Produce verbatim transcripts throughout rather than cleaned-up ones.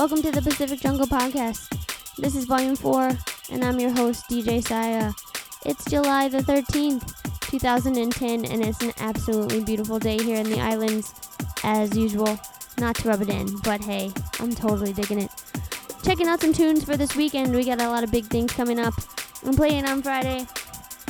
Welcome to the Pacific Jungle Podcast. This is Volume four, and I'm your host, D J Saya. It's July the thirteenth, two thousand ten, and it's an absolutely beautiful day here in the islands, as usual. Not to rub it in, but hey, I'm totally digging it. Checking out some tunes for this weekend. We got a lot of big things coming up. I'm playing on Friday.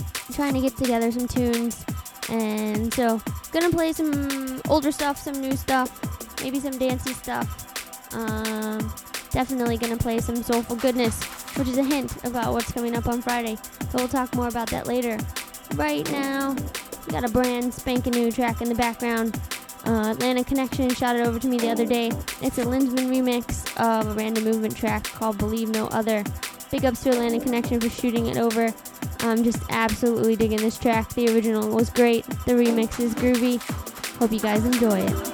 I'm trying to get together some tunes, and so gonna play some older stuff, some new stuff, maybe some dancey stuff. Um, definitely gonna play some soulful goodness, which is a hint about what's coming up on Friday. But we'll talk more about that later. Right now, we got a brand spanking new track in the background. Uh, Atlantic Connection shot it over to me the other day. It's a Lindsman remix of a random movement track called Believe No Other. Big ups to Atlantic Connection for shooting it over. I'm just absolutely digging this track. The original was great. The remix is groovy. Hope you guys enjoy it.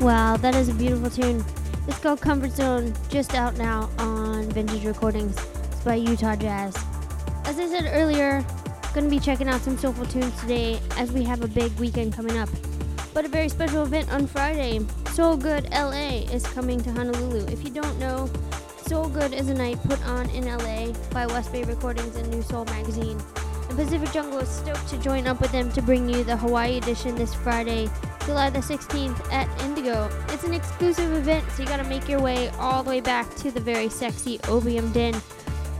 Wow, that is a beautiful tune. It's called Comfort Zone, just out now on Vintage Recordings. It's by Utah Jazz. As I said earlier, going to be checking out some soulful tunes today as we have a big weekend coming up. But a very special event on Friday, Soul Good L A is coming to Honolulu. If you don't know, Soul Good is a night put on in L A by West Bay Recordings and New Soul Magazine. And Pacific Jungle is stoked to join up with them to bring you the Hawaii edition this Friday, July the sixteenth at Indigo. It's an exclusive event, so you gotta make your way all the way back to the very sexy Obium Den.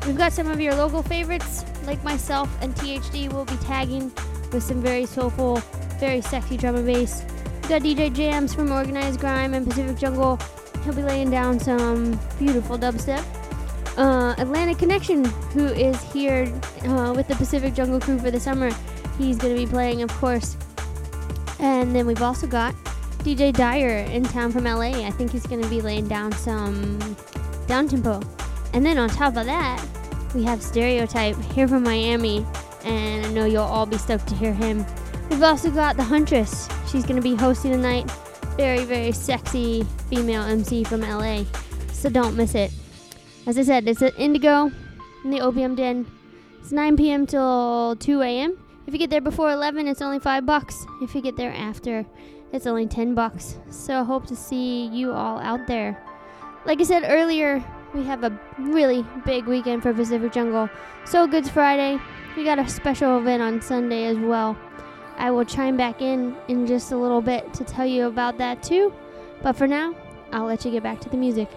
We've got some of your local favorites, like myself and T H D will be tagging with some very soulful, very sexy drum and bass. We've got D J Jams from Organized Grime and Pacific Jungle. He'll be laying down some beautiful dubstep. Uh, Atlantic Connection, who is here uh, with the Pacific Jungle crew for the summer. He's going to be playing, of course. And then we've also got D J Dyer in town from L A. I think he's going to be laying down some downtempo. And then on top of that, we have Stereotype here from Miami. And I know you'll all be stoked to hear him. We've also got the Huntress. She's going to be hosting the night. Very, very sexy female M C from L A. So don't miss it. As I said, it's at Indigo in the Opium Den. It's nine p.m. till two a.m. If you get there before eleven, it's only five bucks. If you get there after, it's only ten bucks. So I hope to see you all out there. Like I said earlier, we have a really big weekend for Pacific Jungle. So Good's Friday. We got a special event on Sunday as well. I will chime back in in just a little bit to tell you about that too. But for now, I'll let you get back to the music.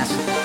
Yes.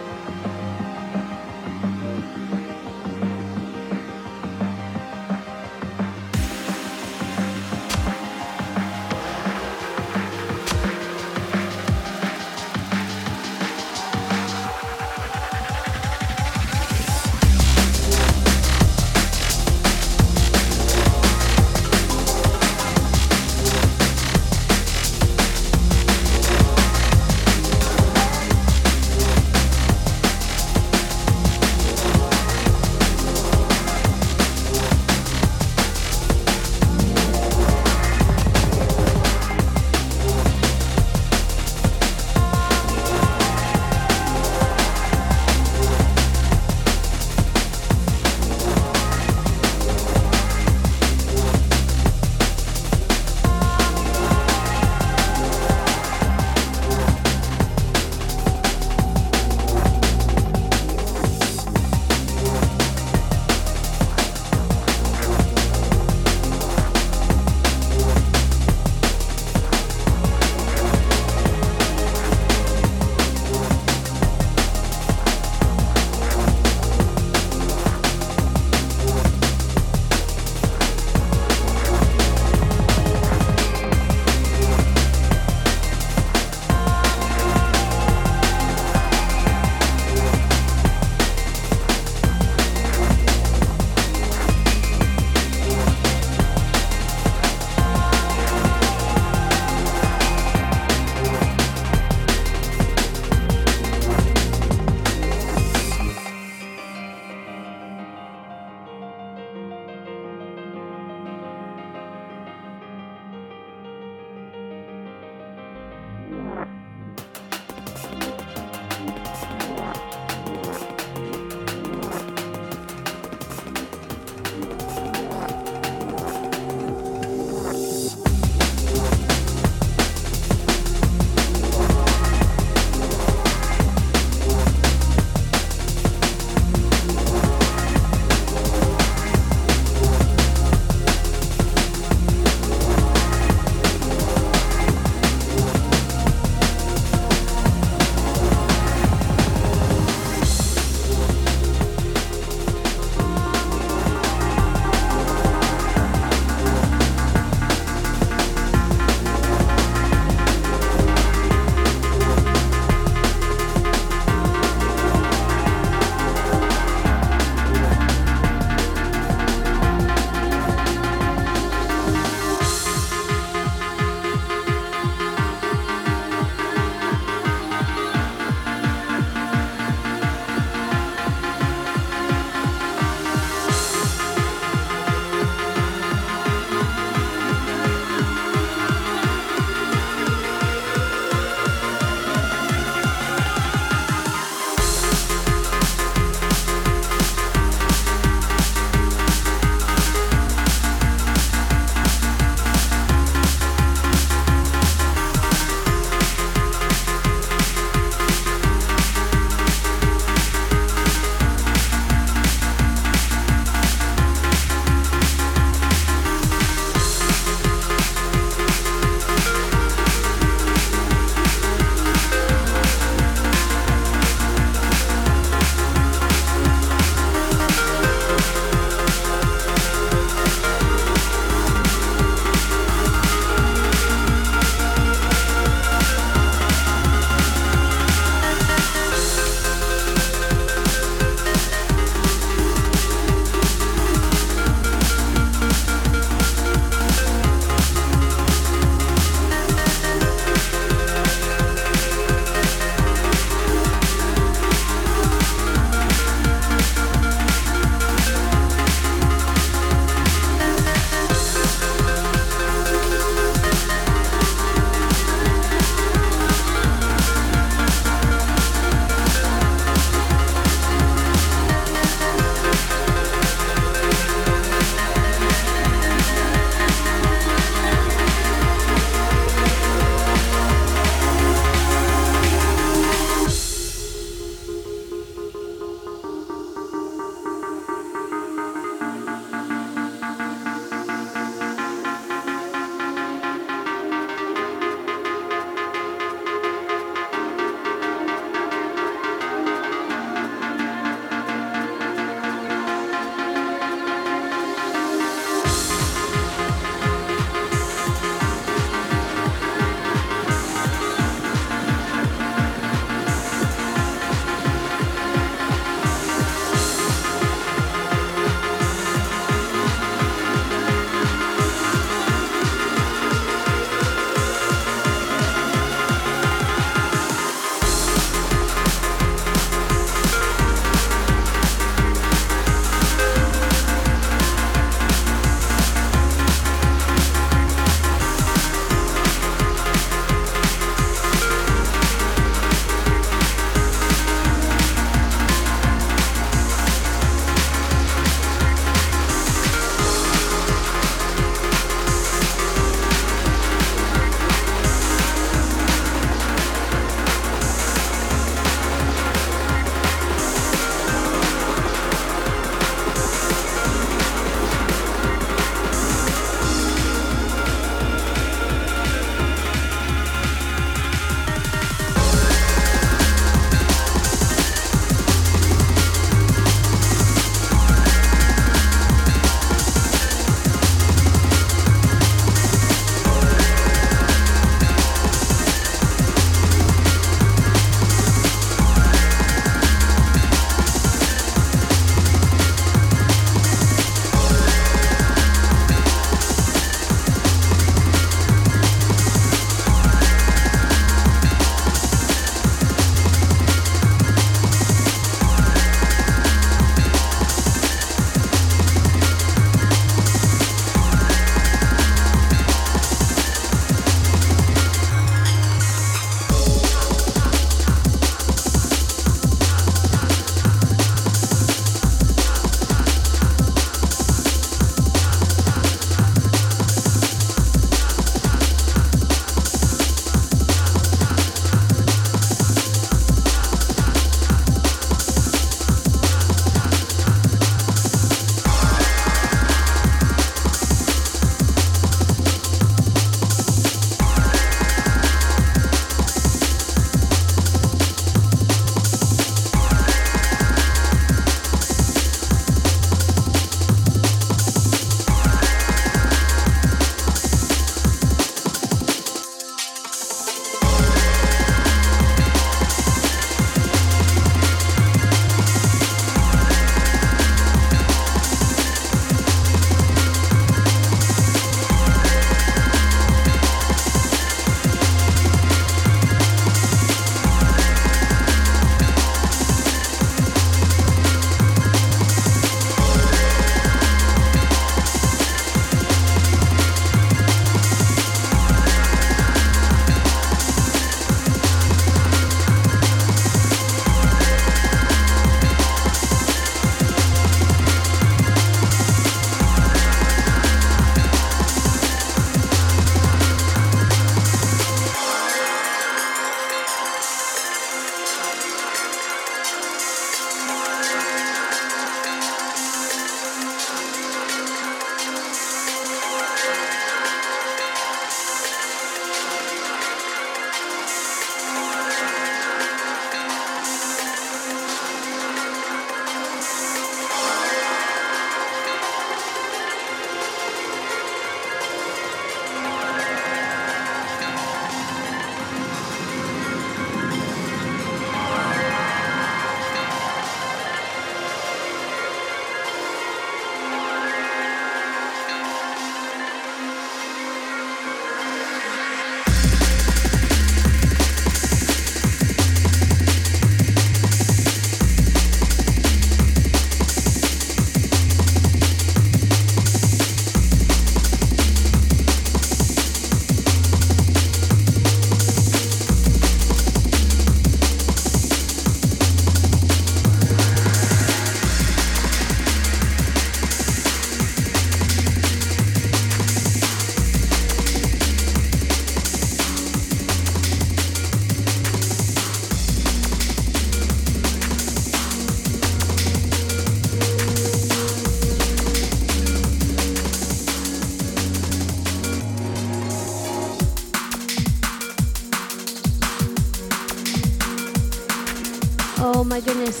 Oh my goodness.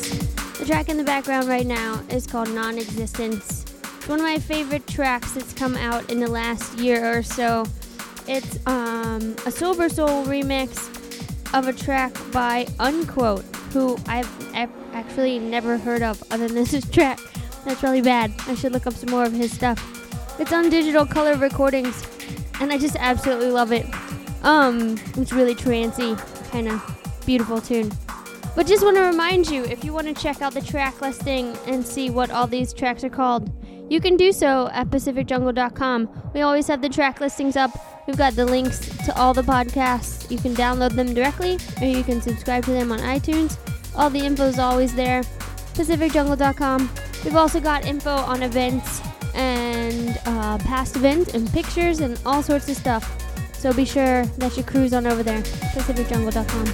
The track in the background right now is called Non-Existence. It's one of my favorite tracks that's come out in the last year or so. It's um, a Sober Soul remix of a track by Unquote, who I've actually never heard of other than this track. That's really bad. I should look up some more of his stuff. It's on Digital Color Recordings, and I just absolutely love it. Um, it's really trancey, kind of beautiful tune. But just want to remind you, if you want to check out the track listing and see what all these tracks are called, you can do so at pacific jungle dot com. We always have the track listings up. We've got the links to all the podcasts. You can download them directly, or you can subscribe to them on iTunes. All the info is always there, pacific jungle dot com. We've also got info on events and uh, past events and pictures and all sorts of stuff. So be sure that you cruise on over there, pacific jungle dot com.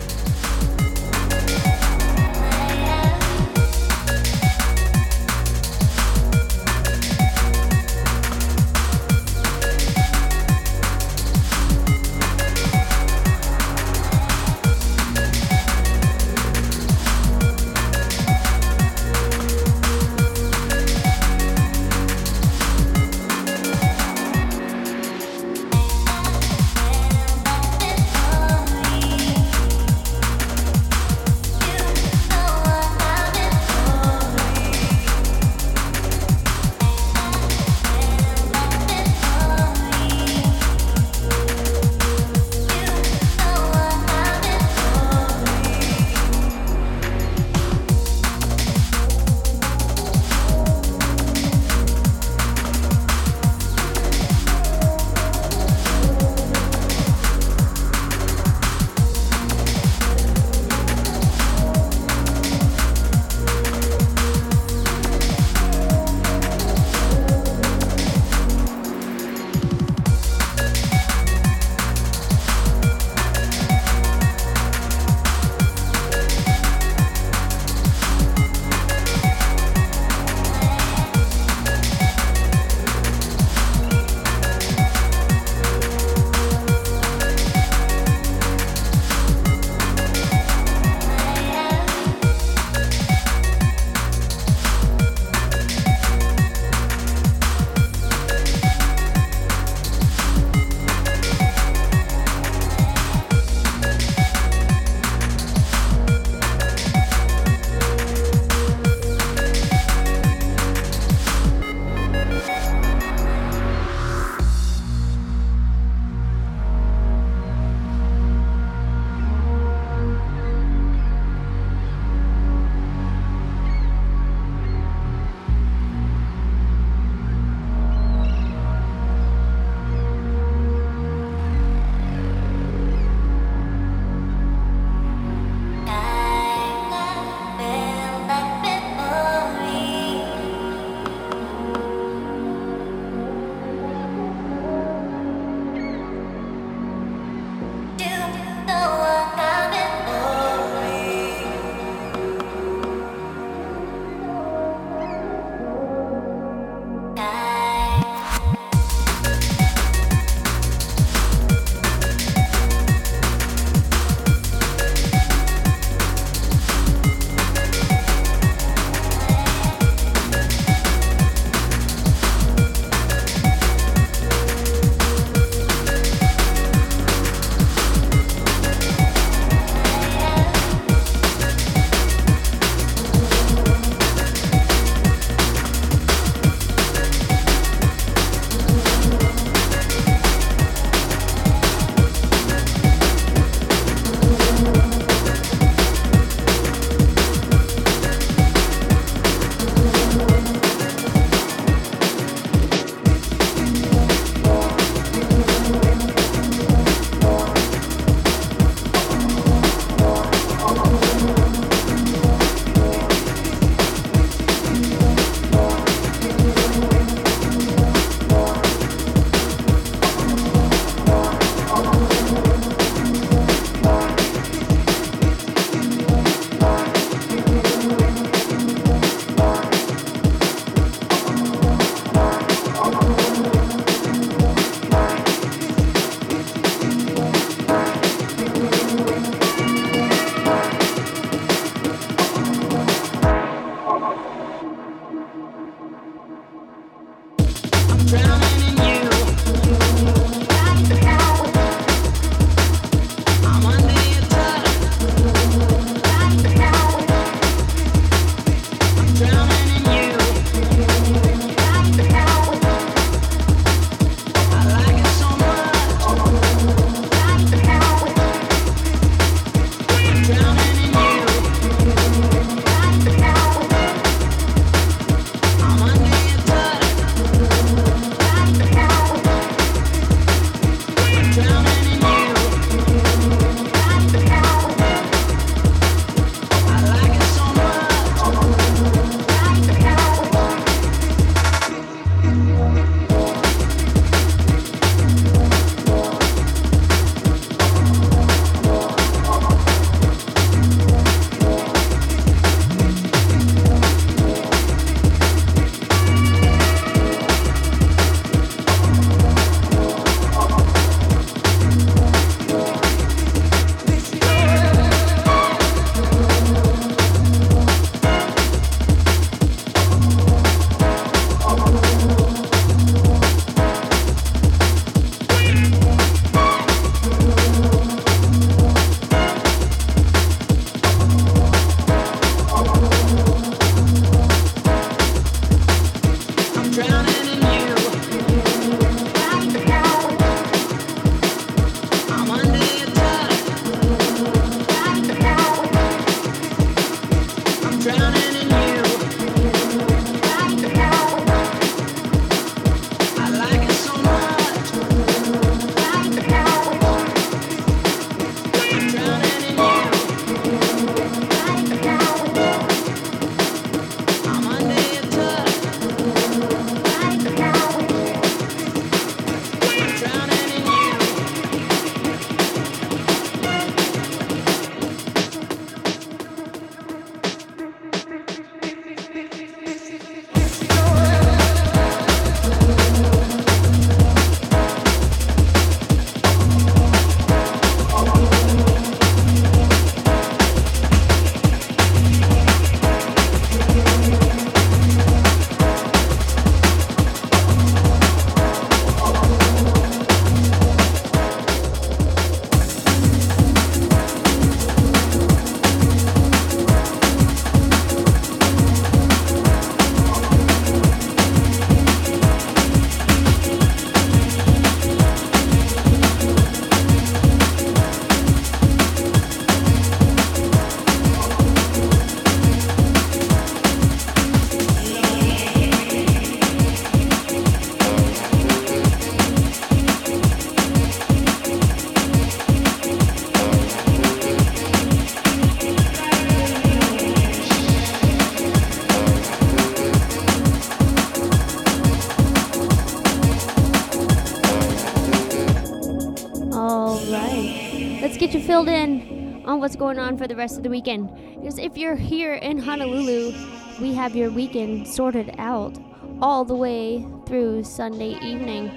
All right. Let's get you filled in on what's going on for the rest of the weekend. Because if you're here in Honolulu, we have your weekend sorted out all the way through Sunday evening.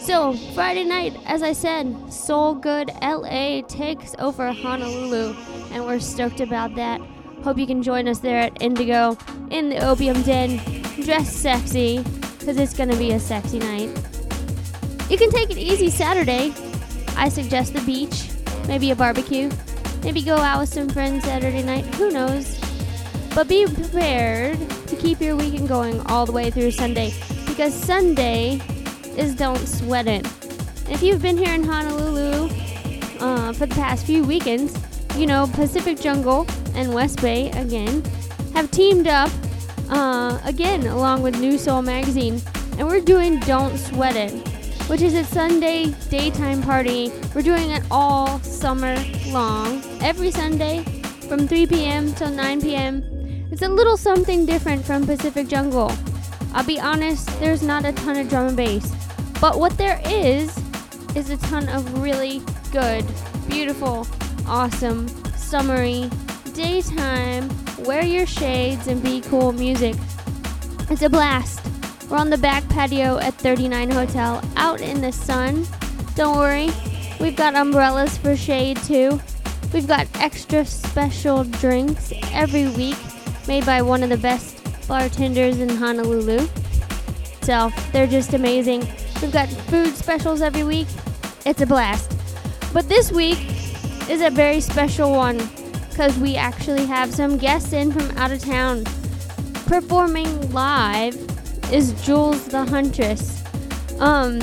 So, Friday night, as I said, Soul Good L A takes over Honolulu, and we're stoked about that. Hope you can join us there at Indigo in the Obium Den, dressed sexy, because it's going to be a sexy night. You can take it easy Saturday. I suggest the beach, maybe a barbecue, maybe go out with some friends Saturday night, who knows. But be prepared to keep your weekend going all the way through Sunday, because Sunday is Don't Sweat It. If you've been here in Honolulu uh, for the past few weekends, you know Pacific Jungle and West Bay again have teamed up uh, again along with New Soul Magazine, and we're doing Don't Sweat It, which is a Sunday daytime party. We're doing it all summer long, every Sunday from three p.m. till nine p.m. It's a little something different from Pacific Jungle. I'll be honest, there's not a ton of drum and bass. But what there is, is a ton of really good, beautiful, awesome, summery, daytime, wear your shades and be cool music. It's a blast. We're on the back patio at thirty-nine Hotel, out in the sun. Don't worry, we've got umbrellas for shade too. We've got extra special drinks every week made by one of the best bartenders in Honolulu. So they're just amazing. We've got food specials every week. It's a blast. But this week is a very special one because we actually have some guests in from out of town. Performing live is Jules the Huntress. Um,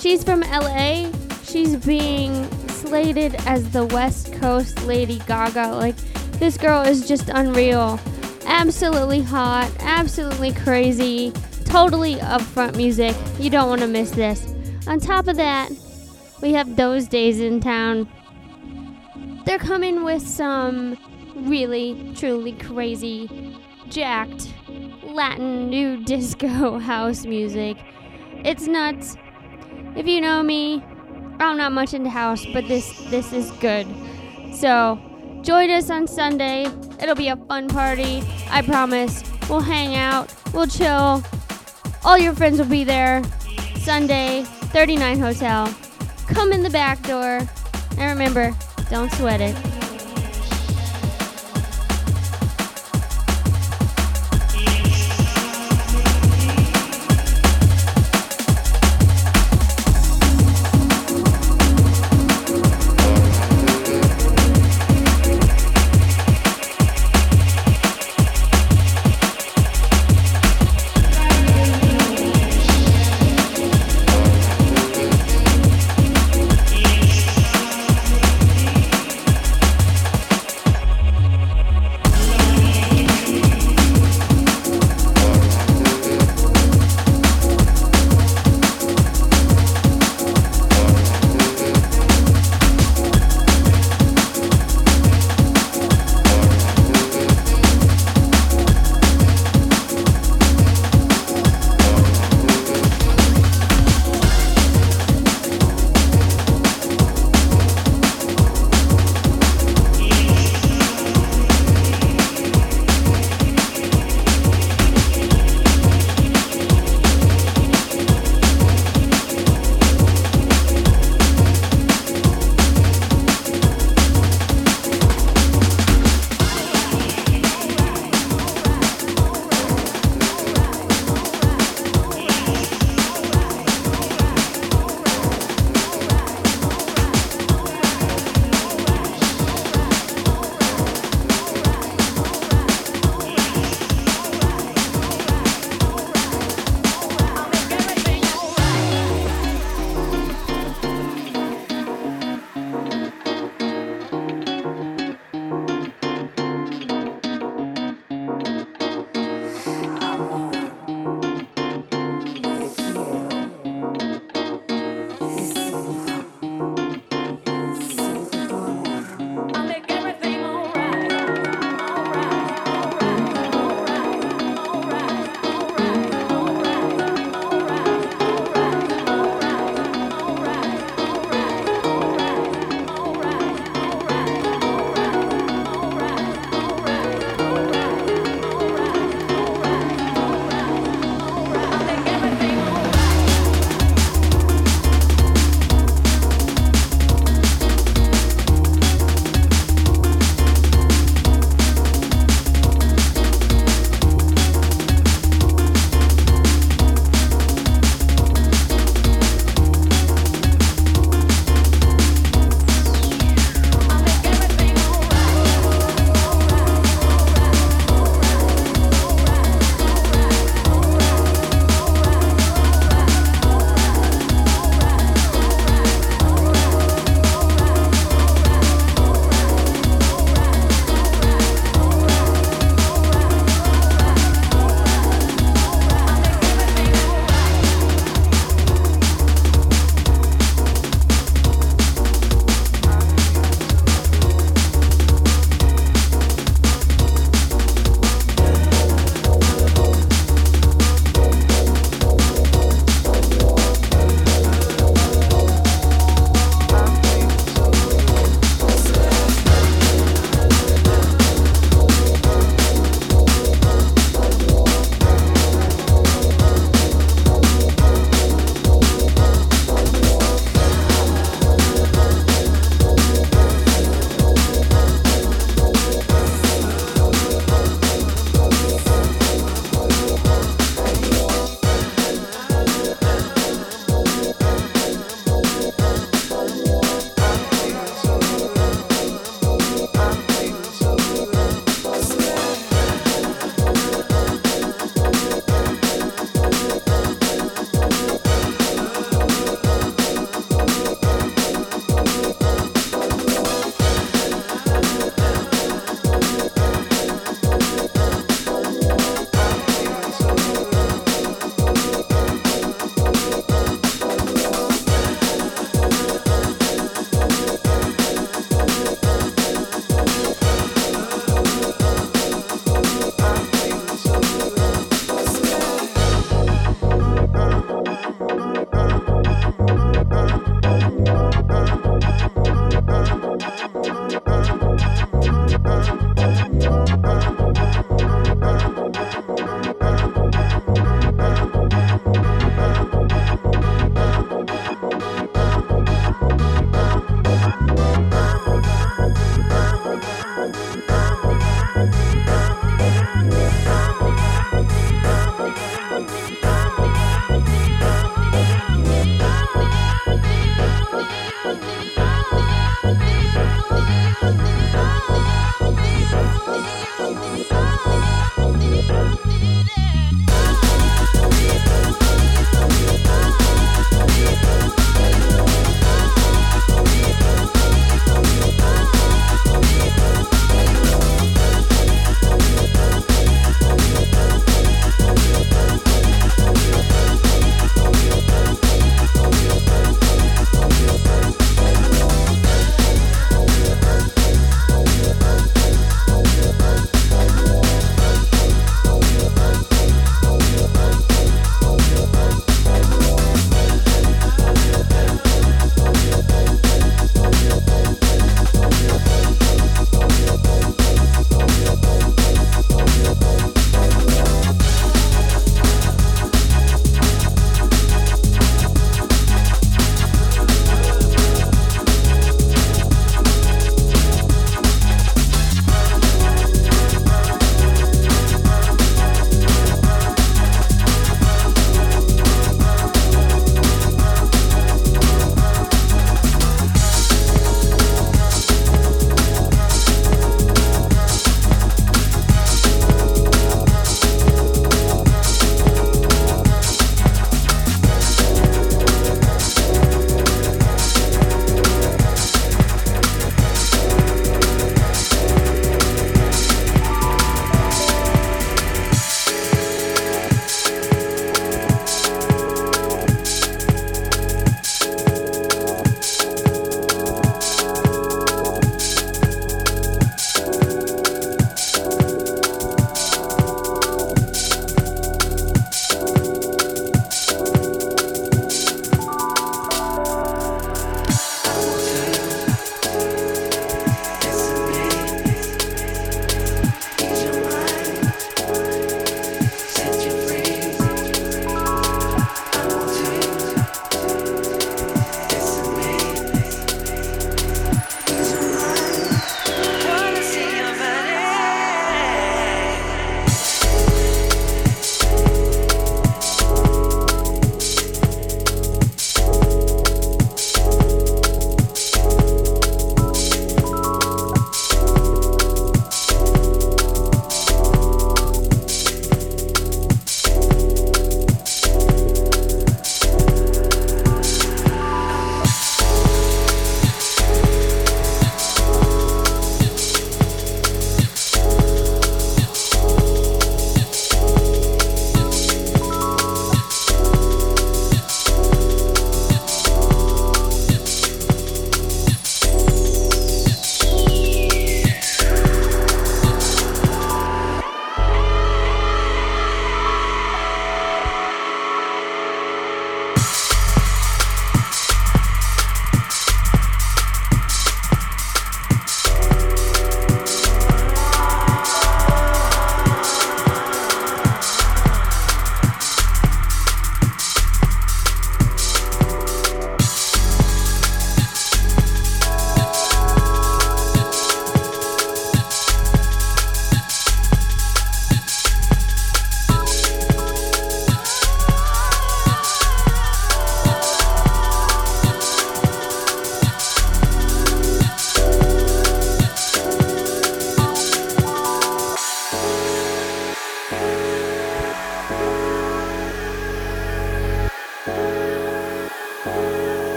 she's from L A. She's being slated as the West Coast Lady Gaga. Like, this girl is just unreal. Absolutely hot, absolutely crazy, totally upfront music. You don't want to miss this. On top of that, we have Those Days in Town. They're coming with some really, truly crazy, jacked, Latin new disco house music. It's nuts. If you know me, I'm not much into house, but this this is good. So join us on Sunday. It'll be a fun party, I promise. We'll hang out, we'll chill. All your friends will be there. Sunday, thirty-nine Hotel. Come in the back door. And remember, don't sweat it.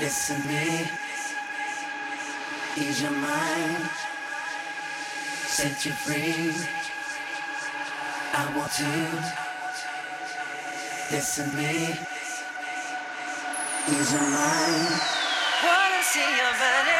Listen to me. Ease your mind. Set you free. I want to. Listen to me. Ease your mind. Wanna see your body.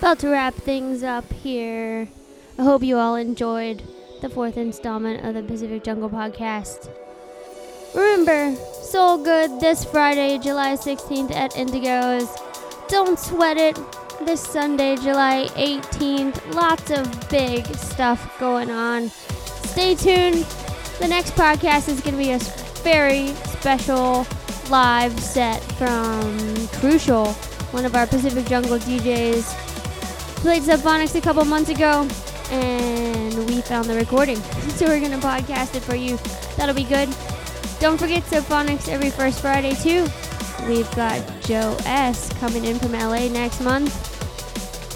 about to wrap things up here. I hope you all enjoyed the fourth installment of the Pacific Jungle Podcast. Remember, Soul Good this Friday, July sixteenth at Indigo's. Don't Sweat It this Sunday, July eighteenth. Lots of big stuff going on. Stay tuned. The next podcast is going to be a very special live set from Crucial, one of our Pacific Jungle D Js. Played Subphonics a couple months ago, and we found the recording. So we're going to podcast it for you. That'll be good. Don't forget Sophonics every first Friday, too. We've got Joe S. coming in from L A next month.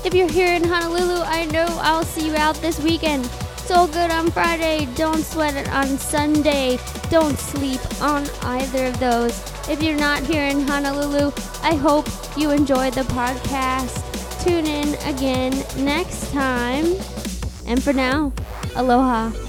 If you're here in Honolulu, I know I'll see you out this weekend. Soul Good on Friday. Don't Sweat It on Sunday. Don't sleep on either of those. If you're not here in Honolulu, I hope you enjoyed the podcast. Tune in again next time. And for now, aloha.